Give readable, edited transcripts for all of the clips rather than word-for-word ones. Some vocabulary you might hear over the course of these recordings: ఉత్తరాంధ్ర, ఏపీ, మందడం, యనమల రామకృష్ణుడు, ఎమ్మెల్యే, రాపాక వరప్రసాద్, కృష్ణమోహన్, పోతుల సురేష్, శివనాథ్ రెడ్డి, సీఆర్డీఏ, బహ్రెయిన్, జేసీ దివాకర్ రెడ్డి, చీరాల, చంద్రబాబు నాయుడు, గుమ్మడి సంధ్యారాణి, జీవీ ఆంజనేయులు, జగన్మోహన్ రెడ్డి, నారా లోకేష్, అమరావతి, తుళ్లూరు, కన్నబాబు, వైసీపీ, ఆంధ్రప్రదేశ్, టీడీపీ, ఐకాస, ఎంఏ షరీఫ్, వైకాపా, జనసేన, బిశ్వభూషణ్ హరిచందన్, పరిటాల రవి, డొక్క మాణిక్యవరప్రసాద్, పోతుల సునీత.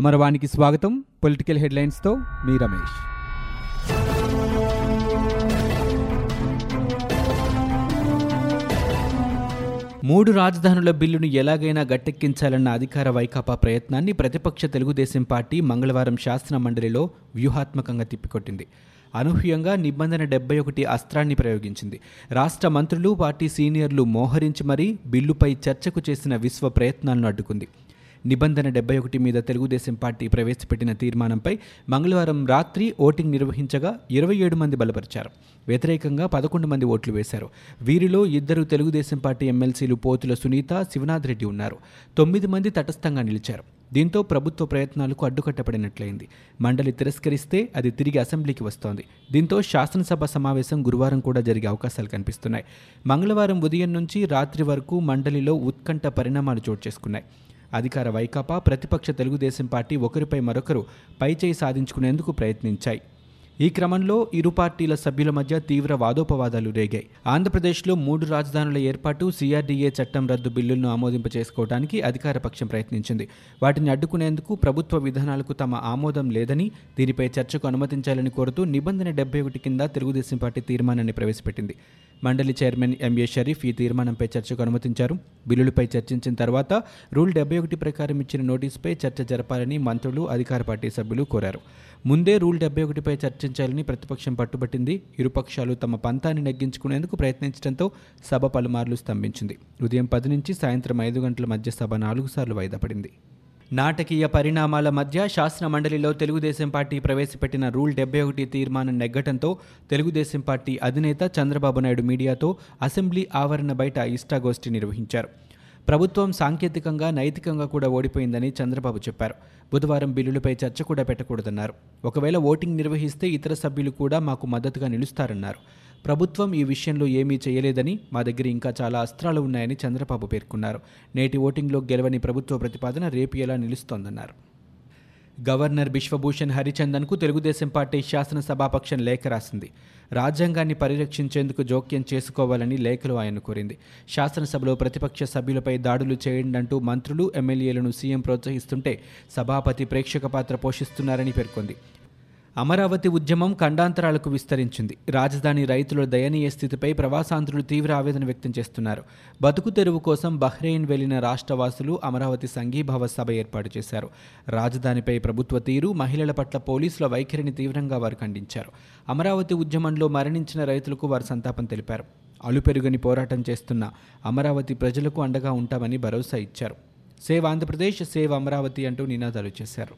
అమరవాణికి స్వాగతం. పొలిటికల్ హెడ్లైన్స్తో మీ రమేష్. మూడు రాజధానుల బిల్లును ఎలాగైనా గట్టెక్కించాలన్న అధికార వైకాపా ప్రయత్నాన్ని ప్రతిపక్ష తెలుగుదేశం పార్టీ మంగళవారం శాసన మండలిలో వ్యూహాత్మకంగా తిప్పికొట్టింది. అనూహ్యంగా నిబంధన 71 అస్త్రాన్ని ప్రయోగించింది. రాష్ట్ర మంత్రులు, పార్టీ సీనియర్లు మోహరించి మరీ బిల్లుపై చర్చకు చేసిన విశ్వ ప్రయత్నాలను అడ్డుకుంది. నిబంధన 71 మీద తెలుగుదేశం పార్టీ ప్రవేశపెట్టిన తీర్మానంపై మంగళవారం రాత్రి ఓటింగ్ నిర్వహించగా 27 మంది బలపరిచారు. వ్యతిరేకంగా 11 మంది ఓట్లు వేశారు. వీరిలో 2 తెలుగుదేశం పార్టీ ఎమ్మెల్సీలు పోతుల సునీత, శివనాథ్ రెడ్డి ఉన్నారు. 9 మంది తటస్థంగా నిలిచారు. దీంతో ప్రభుత్వ ప్రయత్నాలకు అడ్డుకట్టబడినట్లయింది. మండలి తిరస్కరిస్తే అది తిరిగి అసెంబ్లీకి వస్తోంది. దీంతో శాసనసభ సమావేశం గురువారం కూడా జరిగే అవకాశాలు కనిపిస్తున్నాయి. మంగళవారం ఉదయం నుంచి రాత్రి వరకు మండలిలో ఉత్కంఠ పరిణామాలు చోటు చేసుకున్నాయి. అధికార వైకాపా, ప్రతిపక్ష తెలుగుదేశం పార్టీ ఒకరిపై మరొకరు పైచేయి సాధించుకునేందుకు ప్రయత్నించాయి. ఈ క్రమంలో ఇరు పార్టీల సభ్యుల మధ్య తీవ్ర వాదోపవాదాలు రేగాయి. ఆంధ్రప్రదేశ్లో 3 రాజధానుల ఏర్పాటు, సీఆర్డీఏ చట్టం రద్దు బిల్లులను ఆమోదింపచేసుకోవడానికి అధికార పక్షం ప్రయత్నించింది. వాటిని అడ్డుకునేందుకు ప్రభుత్వ విధానాలకు తమ ఆమోదం లేదని, దీనిపై చర్చకు అనుమతించాలని కోరుతూ నిబంధన 71 కింద తెలుగుదేశం పార్టీ తీర్మానాన్ని ప్రవేశపెట్టింది. మండలి చైర్మన్ ఎంఏ షరీఫ్ ఈ తీర్మానంపై చర్చకు అనుమతించారు. బిల్లులపై చర్చించిన తర్వాత రూల్ 71 ప్రకారం ఇచ్చిన నోటీసుపై చర్చ జరపాలని మంత్రులు, అధికార పార్టీ సభ్యులు కోరారు. ముందే రూల్ 71పై చర్చించాలని ప్రతిపక్షం పట్టుబట్టింది. ఇరుపక్షాలు తమ పంతాన్ని నెగ్గించుకునేందుకు ప్రయత్నించడంతో సభ పలుమార్లు స్తంభించింది. ఉదయం 10 నుంచి సాయంత్రం 5 గంటల మధ్య సభ 4 సార్లు వాయిదా పడింది. నాటకీయ పరిణామాల మధ్య శాసన మండలిలో తెలుగుదేశం పార్టీ ప్రవేశపెట్టిన రూల్ 71 తీర్మానం నెగ్గటంతో తెలుగుదేశం పార్టీ అధినేత చంద్రబాబు నాయుడు మీడియాతో అసెంబ్లీ ఆవరణ బయట ఇష్టాగోష్ఠి నిర్వహించారు. ప్రభుత్వం సాంకేతికంగా, నైతికంగా కూడా ఓడిపోయిందని చంద్రబాబు చెప్పారు. బుధవారం బిల్లులపై చర్చ కూడా పెట్టకూడదన్నారు. ఒకవేళ ఓటింగ్ నిర్వహిస్తే ఇతర సభ్యులు కూడా మాకు మద్దతుగా నిలుస్తారన్నారు. ప్రభుత్వం ఈ విషయంలో ఏమీ చేయలేదని, మా దగ్గర ఇంకా చాలా అస్త్రాలు ఉన్నాయని చంద్రబాబు పేర్కొన్నారు. నేటి ఓటింగ్లో గెలవని ప్రభుత్వ ప్రతిపాదన రేపు ఎలా నిలుస్తోందన్నారు. గవర్నర్ బిశ్వభూషణ్ హరిచందన్కు తెలుగుదేశం పార్టీ శాసనసభాపక్షం లేఖ రాసింది. రాజ్యాంగాన్ని పరిరక్షించేందుకు జోక్యం చేసుకోవాలని లేఖలో ఆయన కోరింది. శాసనసభలో ప్రతిపక్ష సభ్యులపై దాడులు చేయండి అంటూ మంత్రులు, ఎమ్మెల్యేలను సీఎం ప్రోత్సహిస్తుంటే సభాపతి ప్రేక్షక పాత్ర పోషిస్తున్నారని పేర్కొంది. అమరావతి ఉద్యమం ఖండాంతరాలకు విస్తరించింది. రాజధాని రైతుల దయనీయ స్థితిపై ప్రవాసాంధ్రులు తీవ్ర ఆవేదన వ్యక్తం చేస్తున్నారు. బతుకు తెరువు కోసం బహ్రెయిన్ వెళ్లిన రాష్ట్రవాసులు అమరావతి సంఘీభావ సభ ఏర్పాటు చేశారు. రాజధానిపై ప్రభుత్వ తీరు, మహిళల పట్ల పోలీసుల వైఖరిని తీవ్రంగా వారు ఖండించారు. అమరావతి ఉద్యమంలో మరణించిన రైతులకు వారు సంతాపం తెలిపారు. అలుపెరుగని పోరాటం చేస్తున్న అమరావతి ప్రజలకు అండగా ఉంటామని భరోసా ఇచ్చారు. సేవ్ ఆంధ్రప్రదేశ్, సేవ్ అమరావతి అంటూ నినాదాలు చేశారు.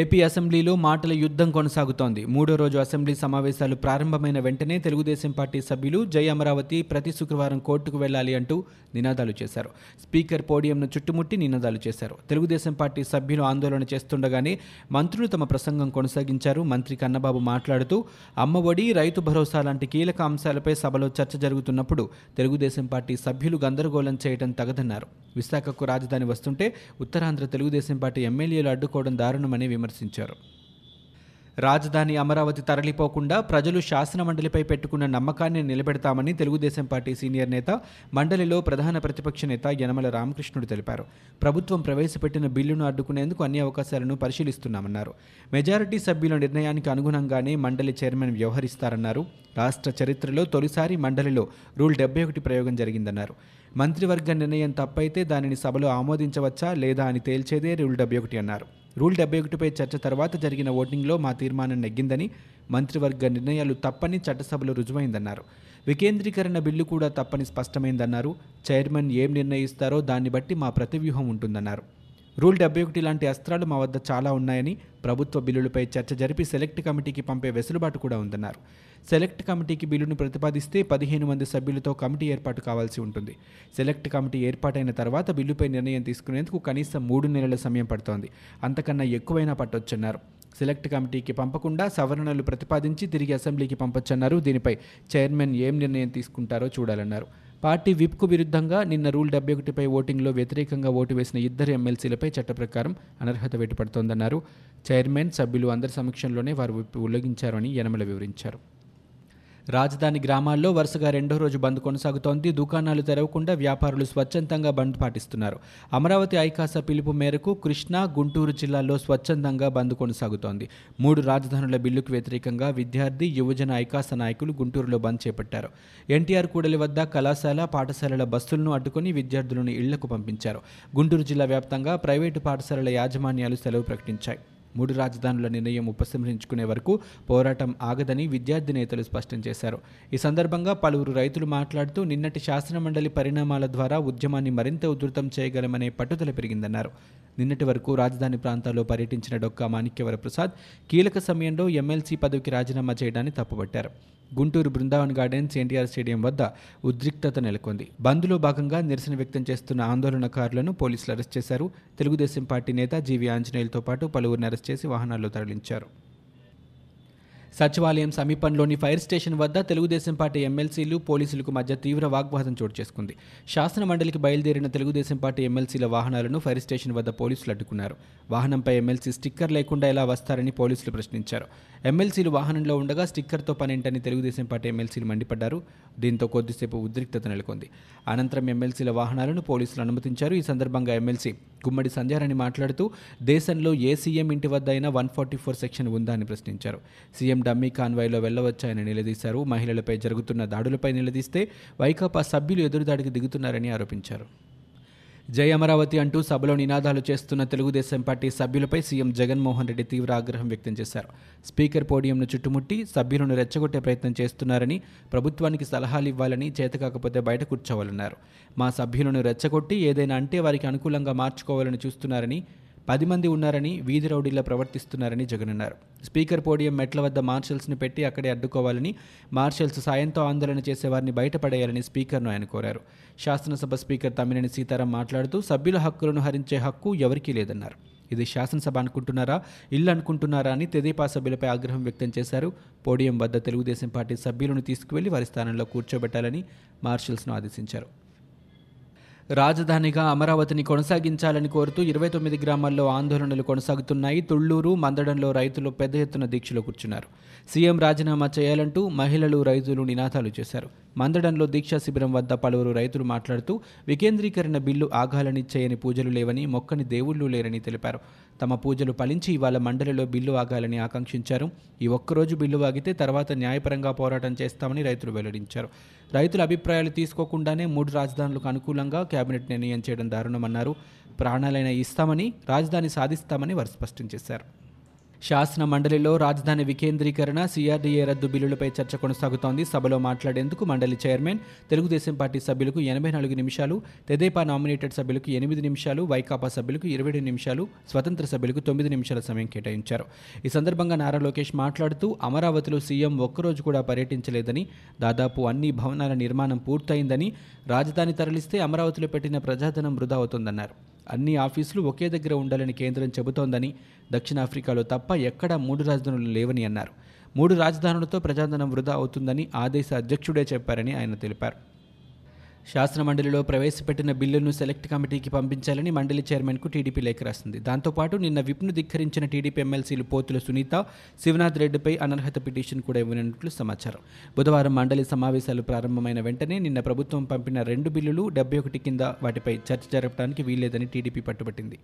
ఏపీ అసెంబ్లీలో మాటల యుద్ధం కొనసాగుతోంది. 3వ రోజు అసెంబ్లీ సమావేశాలు ప్రారంభమైన వెంటనే తెలుగుదేశం పార్టీ సభ్యులు జై అమరావతి, ప్రతి శుక్రవారం కోర్టుకు వెళ్లాలి అంటూ నినాదాలు చేశారు. స్పీకర్ పోడియంను చుట్టుముట్టి నినాదాలు చేశారు. తెలుగుదేశం పార్టీ సభ్యులు ఆందోళన చేస్తుండగానే మంత్రులు తమ ప్రసంగం కొనసాగించారు. మంత్రి కన్నబాబు మాట్లాడుతూ అమ్మఒడి, రైతు భరోసా లాంటి కీలక అంశాలపై సభలో చర్చ జరుగుతున్నప్పుడు తెలుగుదేశం పార్టీ సభ్యులు గందరగోళం చేయడం తగదన్నారు. విశాఖకు రాజధాని వస్తుంటే ఉత్తరాంధ్ర తెలుగుదేశం పార్టీ ఎమ్మెల్యేలు అడ్డుకోవడం దారుణమని విమర్శించారు. రాజధాని అమరావతి తరలిపోకుండా ప్రజలు శాసనమండలిపై పెట్టుకున్న నమ్మకాన్ని నిలబెడతామని తెలుగుదేశం పార్టీ సీనియర్ నేత, మండలిలో ప్రధాన ప్రతిపక్ష నేత యనమల రామకృష్ణుడు తెలిపారు. ప్రభుత్వం ప్రవేశపెట్టిన బిల్లును అడ్డుకునేందుకు అన్ని అవకాశాలను పరిశీలిస్తున్నామన్నారు. మెజారిటీ సభ్యుల నిర్ణయానికి అనుగుణంగానే మండలి చైర్మన్ వ్యవహరిస్తారన్నారు. రాష్ట్ర చరిత్రలో తొలిసారి మండలిలో రూల్ 71 ప్రయోగం జరిగిందన్నారు. మంత్రివర్గ నిర్ణయం తప్పైతే దానిని సభలో ఆమోదించవచ్చా లేదా అని తేల్చేదే రూల్ 71 అన్నారు. రూల్ 71పై చర్చ తర్వాత జరిగిన ఓటింగ్లో మా తీర్మానం నెగ్గిందని, మంత్రివర్గ నిర్ణయాలు తప్పని చట్టసభలో రుజువైందన్నారు. వికేంద్రీకరణ బిల్లు కూడా తప్పని స్పష్టమైందన్నారు. చైర్మన్ ఏం నిర్ణయిస్తారో దాన్ని బట్టి మా ప్రతివ్యూహం ఉంటుందన్నారు. రూల్ 71 లాంటి అస్త్రాలు మా వద్ద చాలా ఉన్నాయని, ప్రభుత్వ బిల్లులపై చర్చ జరిపి సెలెక్ట్ కమిటీకి పంపే వెసులుబాటు కూడా ఉందన్నారు. సెలెక్ట్ కమిటీకి బిల్లును ప్రతిపాదిస్తే 15 మంది సభ్యులతో కమిటీ ఏర్పాటు కావాల్సి ఉంటుంది. సెలెక్ట్ కమిటీ ఏర్పాటైన తర్వాత బిల్లుపై నిర్ణయం తీసుకునేందుకు కనీసం 3 నెలల సమయం పడుతోంది. అంతకన్నా ఎక్కువైనా పట్టొచ్చన్నారు. సెలెక్ట్ కమిటీకి పంపకుండా సవరణలు ప్రతిపాదించి తిరిగి అసెంబ్లీకి పంపొచ్చన్నారు. దీనిపై చైర్మన్ ఏం నిర్ణయం తీసుకుంటారో చూడాలన్నారు. పార్టీ విప్కు విరుద్ధంగా నిన్న రూల్ 71పై ఓటింగ్లో వ్యతిరేకంగా ఓటు వేసిన 2 ఎమ్మెల్సీలపై చట్ట ప్రకారం అనర్హత వేటుపడుతోందన్నారు. చైర్మన్, సభ్యులు అందరి సమక్షంలోనే వారు విప్ ఉల్లంఘించారని యనమల వివరించారు. రాజధాని గ్రామాల్లో వరుసగా రెండో రోజు బంద్ కొనసాగుతోంది. దుకాణాలు తెరవకుండా వ్యాపారులు స్వచ్ఛందంగా బంద్ పాటిస్తున్నారు. అమరావతి ఐకాస పిలుపు మేరకు కృష్ణా, గుంటూరు జిల్లాల్లో స్వచ్ఛందంగా బంద్ కొనసాగుతోంది. 3 రాజధానుల బిల్లుకు వ్యతిరేకంగా విద్యార్థి, యువజన ఐకాస నాయకులు గుంటూరులో బంద్ చేపట్టారు. ఎన్టీఆర్ కూడలి వద్ద కళాశాల, పాఠశాలల బస్సులను అడ్డుకుని విద్యార్థులను ఇళ్లకు పంపించారు. గుంటూరు జిల్లా వ్యాప్తంగా ప్రైవేటు పాఠశాలల యాజమాన్యాలు సెలవు ప్రకటించాయి. 3 రాజధానుల నిర్ణయం ఉపసంహరించుకునే వరకు పోరాటం ఆగదని విద్యార్థి నేతలు స్పష్టం చేశారు. ఈ సందర్భంగా పలువురు రైతులు మాట్లాడుతూ నిన్నటి శాసనమండలి పరిణామాల ద్వారా ఉద్యమాన్ని మరింత ఉధృతం చేయగలమనే పట్టుదల పెరిగిందన్నారు. నిన్నటి వరకు రాజధాని ప్రాంతాల్లో పర్యటించిన డొక్క మాణిక్యవరప్రసాద్ కీలక సమయంలో ఎమ్మెల్సీ పదవికి రాజీనామా చేయడాన్ని తప్పుపట్టారు. Guntur Brindavan gardens, NTR stadium వద్ద ఉద్రిక్తత నెలకొంది. బంద్లో భాగంగా నిరసన వ్యక్తం చేస్తున్న ఆందోళనకారులను పోలీసులు అరెస్ట్ చేశారు. తెలుగుదేశం పార్టీ నేత జీవీ ఆంజనేయులతో పాటు పలువురిని అరెస్ట్ చేసి వాహనాల్లో తరలించారు. సచివాలయం సమీపంలోని ఫైర్ స్టేషన్ వద్ద తెలుగుదేశం పార్టీ ఎమ్మెల్సీలు, పోలీసులకు మధ్య తీవ్ర వాగ్వాదం చోటు చేసుకుంది. శాసనమండలికి బయలుదేరిన తెలుగుదేశం పార్టీ ఎమ్మెల్సీల వాహనాలను ఫైర్ స్టేషన్ వద్ద పోలీసులు అడ్డుకున్నారు. వాహనంపై ఎమ్మెల్సీ స్టిక్కర్ లేకుండా ఎలా వస్తారని పోలీసులు ప్రశ్నించారు. ఎమ్మెల్సీలు వాహనంలో ఉండగా స్టిక్కర్తో పనేంటని తెలుగుదేశం పార్టీ ఎమ్మెల్సీలు మండిపడ్డారు. దీంతో కొద్దిసేపు ఉద్రిక్తత నెలకొంది. అనంతరం ఎమ్మెల్సీల వాహనాలను పోలీసులు అనుమతించారు. ఈ సందర్భంగా ఎమ్మెల్సీ గుమ్మడి సంధ్యారాణి మాట్లాడుతూ దేశంలో ఏ సీఎం ఇంటి వద్ద అయినా 144 సెక్షన్ ఉందా అని ప్రశ్నించారు. సీఎం డమ్మీ కాన్వాయ్లో వెళ్ళవచ్చాయని నిలదీశారు. మహిళలపై జరుగుతున్న దాడులపై నిలదీస్తే వైకాపా సభ్యులు ఎదురుదాడికి దిగుతున్నారని ఆరోపించారు. జై అమరావతి అంటూ సభలో నినాదాలు చేస్తున్న తెలుగుదేశం పార్టీ సభ్యులపై సీఎం జగన్మోహన్ రెడ్డి తీవ్ర ఆగ్రహం వ్యక్తం చేశారు. స్పీకర్ పోడియంను చుట్టుముట్టి సభ్యులను రెచ్చగొట్టే ప్రయత్నం చేస్తున్నారని, ప్రభుత్వానికి సలహాలు ఇవ్వాలని, చేతకాకపోతే బయట కూర్చోవాలన్నారు. మా సభ్యులను రెచ్చగొట్టి ఏదైనా అంటే వారికి అనుకూలంగా మార్చుకోవాలని చూస్తున్నారని, 10 మంది ఉన్నారని వీధి రౌడీలా ప్రవర్తిస్తున్నారని జగన్ అన్నారు. స్పీకర్ పోడియం మెట్ల వద్ద మార్షల్స్ను పెట్టి అక్కడే అడ్డుకోవాలని, మార్షల్స్ సాయంతో ఆందోళన చేసేవారిని బయటపడేయాలని స్పీకర్ను ఆయన కోరారు. శాసనసభ స్పీకర్ తమ్మినని సీతారాం మాట్లాడుతూ సభ్యుల హక్కులను హరించే హక్కు ఎవరికీ లేదన్నారు. ఇది శాసనసభ అనుకుంటున్నారా, ఇల్లు అనుకుంటున్నారా అని తెదేపా సభ్యులపై ఆగ్రహం వ్యక్తం చేశారు. పోడియం వద్ద తెలుగుదేశం పార్టీ సభ్యులను తీసుకువెళ్లి వారి స్థానంలో కూర్చోబెట్టాలని మార్షల్స్ను ఆదేశించారు. రాజధానిగా అమరావతిని కొనసాగించాలని కోరుతూ 29 గ్రామాల్లో ఆందోళనలు కొనసాగుతున్నాయి. తుళ్లూరు, మందడంలో రైతులు పెద్ద ఎత్తున దీక్షలో కూర్చున్నారు. సీఎం రాజీనామా చేయాలంటూ మహిళలు, రైతులు నినాదాలు చేశారు. మందడంలో దీక్షా శిబిరం వద్ద పలువురు రైతులు మాట్లాడుతూ వికేంద్రీకరణ బిల్లు ఆగాలని చేయని పూజలు లేవని, మొక్కని దేవుళ్ళు లేరని తెలిపారు. తమ పూజలు ఫలించి ఇవాళ మండలిలో బిల్లు ఆగాలని ఆకాంక్షించారు. ఈ ఒక్కరోజు బిల్లు ఆగితే తర్వాత న్యాయపరంగా పోరాటం చేస్తామని రైతులు వెల్లడించారు. రైతుల అభిప్రాయాలు తీసుకోకుండానే 3 రాజధానులకు అనుకూలంగా కేబినెట్ నిర్ణయం చేయడం దారుణమన్నారు. ప్రాణాలైనా ఇస్తామని, రాజధాని సాధిస్తామని వారు స్పష్టం చేశారు. శాసన మండలిలో రాజధాని వికేంద్రీకరణ, సీఆర్డీఏ రద్దు బిల్లులపై చర్చ కొనసాగుతోంది. సభలో మాట్లాడేందుకు మండలి చైర్మన్, తెలుగుదేశం పార్టీ సభ్యులకు 84 నిమిషాలు, తెదేపా నామినేటెడ్ సభ్యులకు 8 నిమిషాలు, వైకాపా సభ్యులకు 22 నిమిషాలు, స్వతంత్ర సభ్యులకు 9 నిమిషాల సమయం కేటాయించారు. ఈ సందర్భంగా నారా లోకేష్ మాట్లాడుతూ అమరావతిలో సీఎం ఒక్కరోజు కూడా పర్యటించలేదని, దాదాపు అన్ని భవనాల నిర్మాణం పూర్తయిందని, రాజధాని తరలిస్తే అమరావతిలో పెట్టిన ప్రజాధనం వృధా అవుతుందన్నారు. అన్ని ఆఫీసులు ఒకే దగ్గర ఉండాలని కేంద్రం చెబుతోందని, దక్షిణాఫ్రికాలో తప్ప ఎక్కడా 3 రాజధానులు లేవని అన్నారు. 3 రాజధానులతో ప్రజాధనం వృధా అవుతుందని ఆ దేశ అధ్యక్షుడే చెప్పారని ఆయన తెలిపారు. శాసనమండలిలో ప్రవేశపెట్టిన బిల్లును సెలెక్ట్ కమిటీకి పంపించాలని మండలి చైర్మన్కు టీడీపీ లేఖ రాసింది. దాంతోపాటు నిన్న విప్ను ధిక్కరించిన టీడీపీ ఎమ్మెల్సీలు పోతుల సునీత, శివనాథ్ రెడ్డిపై అనర్హత పిటిషన్ కూడా ఇవ్వనున్నట్లు సమాచారం. బుధవారం మండలి సమావేశాలు ప్రారంభమైన వెంటనే నిన్న ప్రభుత్వం పంపిన 2 బిల్లులు 71 కింద వాటిపై చర్చ జరపడానికి వీల్లేదని టీడీపీ పట్టుబట్టింది.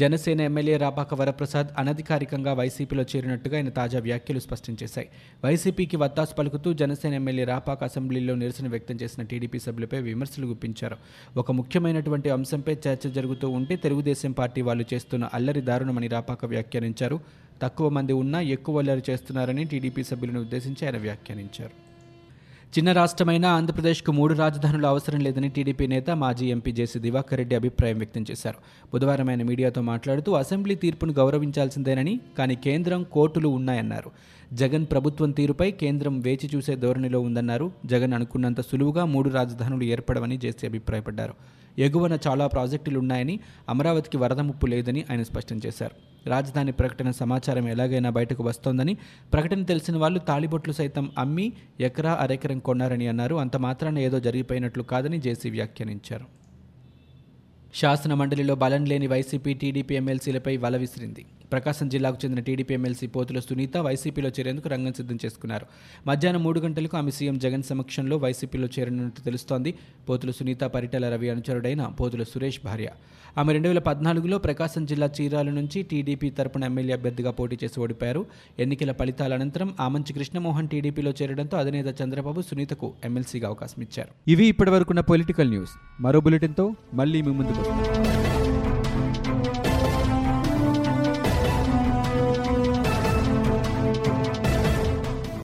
జనసేన ఎమ్మెల్యే రాపాక వరప్రసాద్ అనధికారికంగా వైసీపీలో చేరినట్టుగా ఆయన తాజా వ్యాఖ్యలు స్పష్టం చేశాయి. వైసీపీకి వత్తాసు పలుకుతూ జనసేన ఎమ్మెల్యే రాపాక అసెంబ్లీలో నిరసన వ్యక్తం చేసిన టీడీపీ సభ్యులపై విమర్శలు గుప్పించారు. ఒక ముఖ్యమైనటువంటి అంశంపై చర్చ జరుగుతూ ఉంటే తెలుగుదేశం పార్టీ వాళ్ళు చేస్తున్న అల్లరి దారుణమని రాపాక వ్యాఖ్యానించారు. తక్కువ మంది ఉన్నా ఎక్కువ అల్లరి చేస్తున్నారని టీడీపీ సభ్యులను ఉద్దేశించి ఆయన వ్యాఖ్యానించారు. చిన్న రాష్ట్రమైన ఆంధ్రప్రదేశ్కు 3 రాజధానులు అవసరం లేదని టీడీపీ నేత, మాజీ ఎంపీ జేసీ దివాకర్ రెడ్డి అభిప్రాయం వ్యక్తం చేశారు. బుధవారం ఆయన మీడియాతో మాట్లాడుతూ అసెంబ్లీ తీర్పును గౌరవించాల్సిందేనని, కానీ కేంద్రం, కోర్టులు ఉన్నాయన్నారు. జగన్ ప్రభుత్వం తీరుపై కేంద్రం వేచి చూసే ధోరణిలో ఉందన్నారు. జగన్ అనుకున్నంత సులువుగా 3 రాజధానులు ఏర్పడవని జేసీ అభిప్రాయపడ్డారు. ఎగువన చాలా ప్రాజెక్టులు ఉన్నాయని, అమరావతికి వరద ముప్పు లేదని ఆయన స్పష్టం చేశారు. రాజధాని ప్రకటన సమాచారం ఎలాగైనా బయటకు వస్తోందని, ప్రకటన తెలిసిన వాళ్ళు తాళిబొట్లు సైతం అమ్మి ఎకరా అరెకరం కొన్నారని అన్నారు. అంత మాత్రాన ఏదో జరిగిపోయినట్లు కాదని జేసీ వ్యాఖ్యానించారు. శాసనమండలిలో బలం లేని వైసీపీ టీడీపీ ఎమ్మెల్సీలపై వల విసిరింది. ప్రకాశం జిల్లాకు చెందిన టీడీపీ ఎమ్మెల్సీ పోతుల సునీత వైసీపీలో చేరేందుకు రంగం సిద్ధం చేసుకున్నారు. మధ్యాహ్నం 3 గంటలకు ఆమె సీఎం జగన్ సమక్షంలో వైసీపీలో చేరనున్నట్టు తెలుస్తోంది. పోతుల సునీత పరిటాల రవి అనుచరుడైన పోతుల సురేష్ భార్య. ఆమె 2014లో ప్రకాశం జిల్లా చీరాల నుంచి టీడీపీ తరపున ఎమ్మెల్యే అభ్యర్థిగా పోటీ చేసి ఓడిపోయారు. ఎన్నికల ఫలితాల అనంతరం ఆమంచి కృష్ణమోహన్ టీడీపీలో చేరడంతో అధినేత చంద్రబాబు సునీతకు ఎమ్మెల్సీగా అవకాశం ఇచ్చారు. ఇవి ఇప్పటివరకున్న పొలిటికల్ న్యూస్. మరో బులెటిన్తో మళ్ళీ మీ ముందుకు వస్తాం.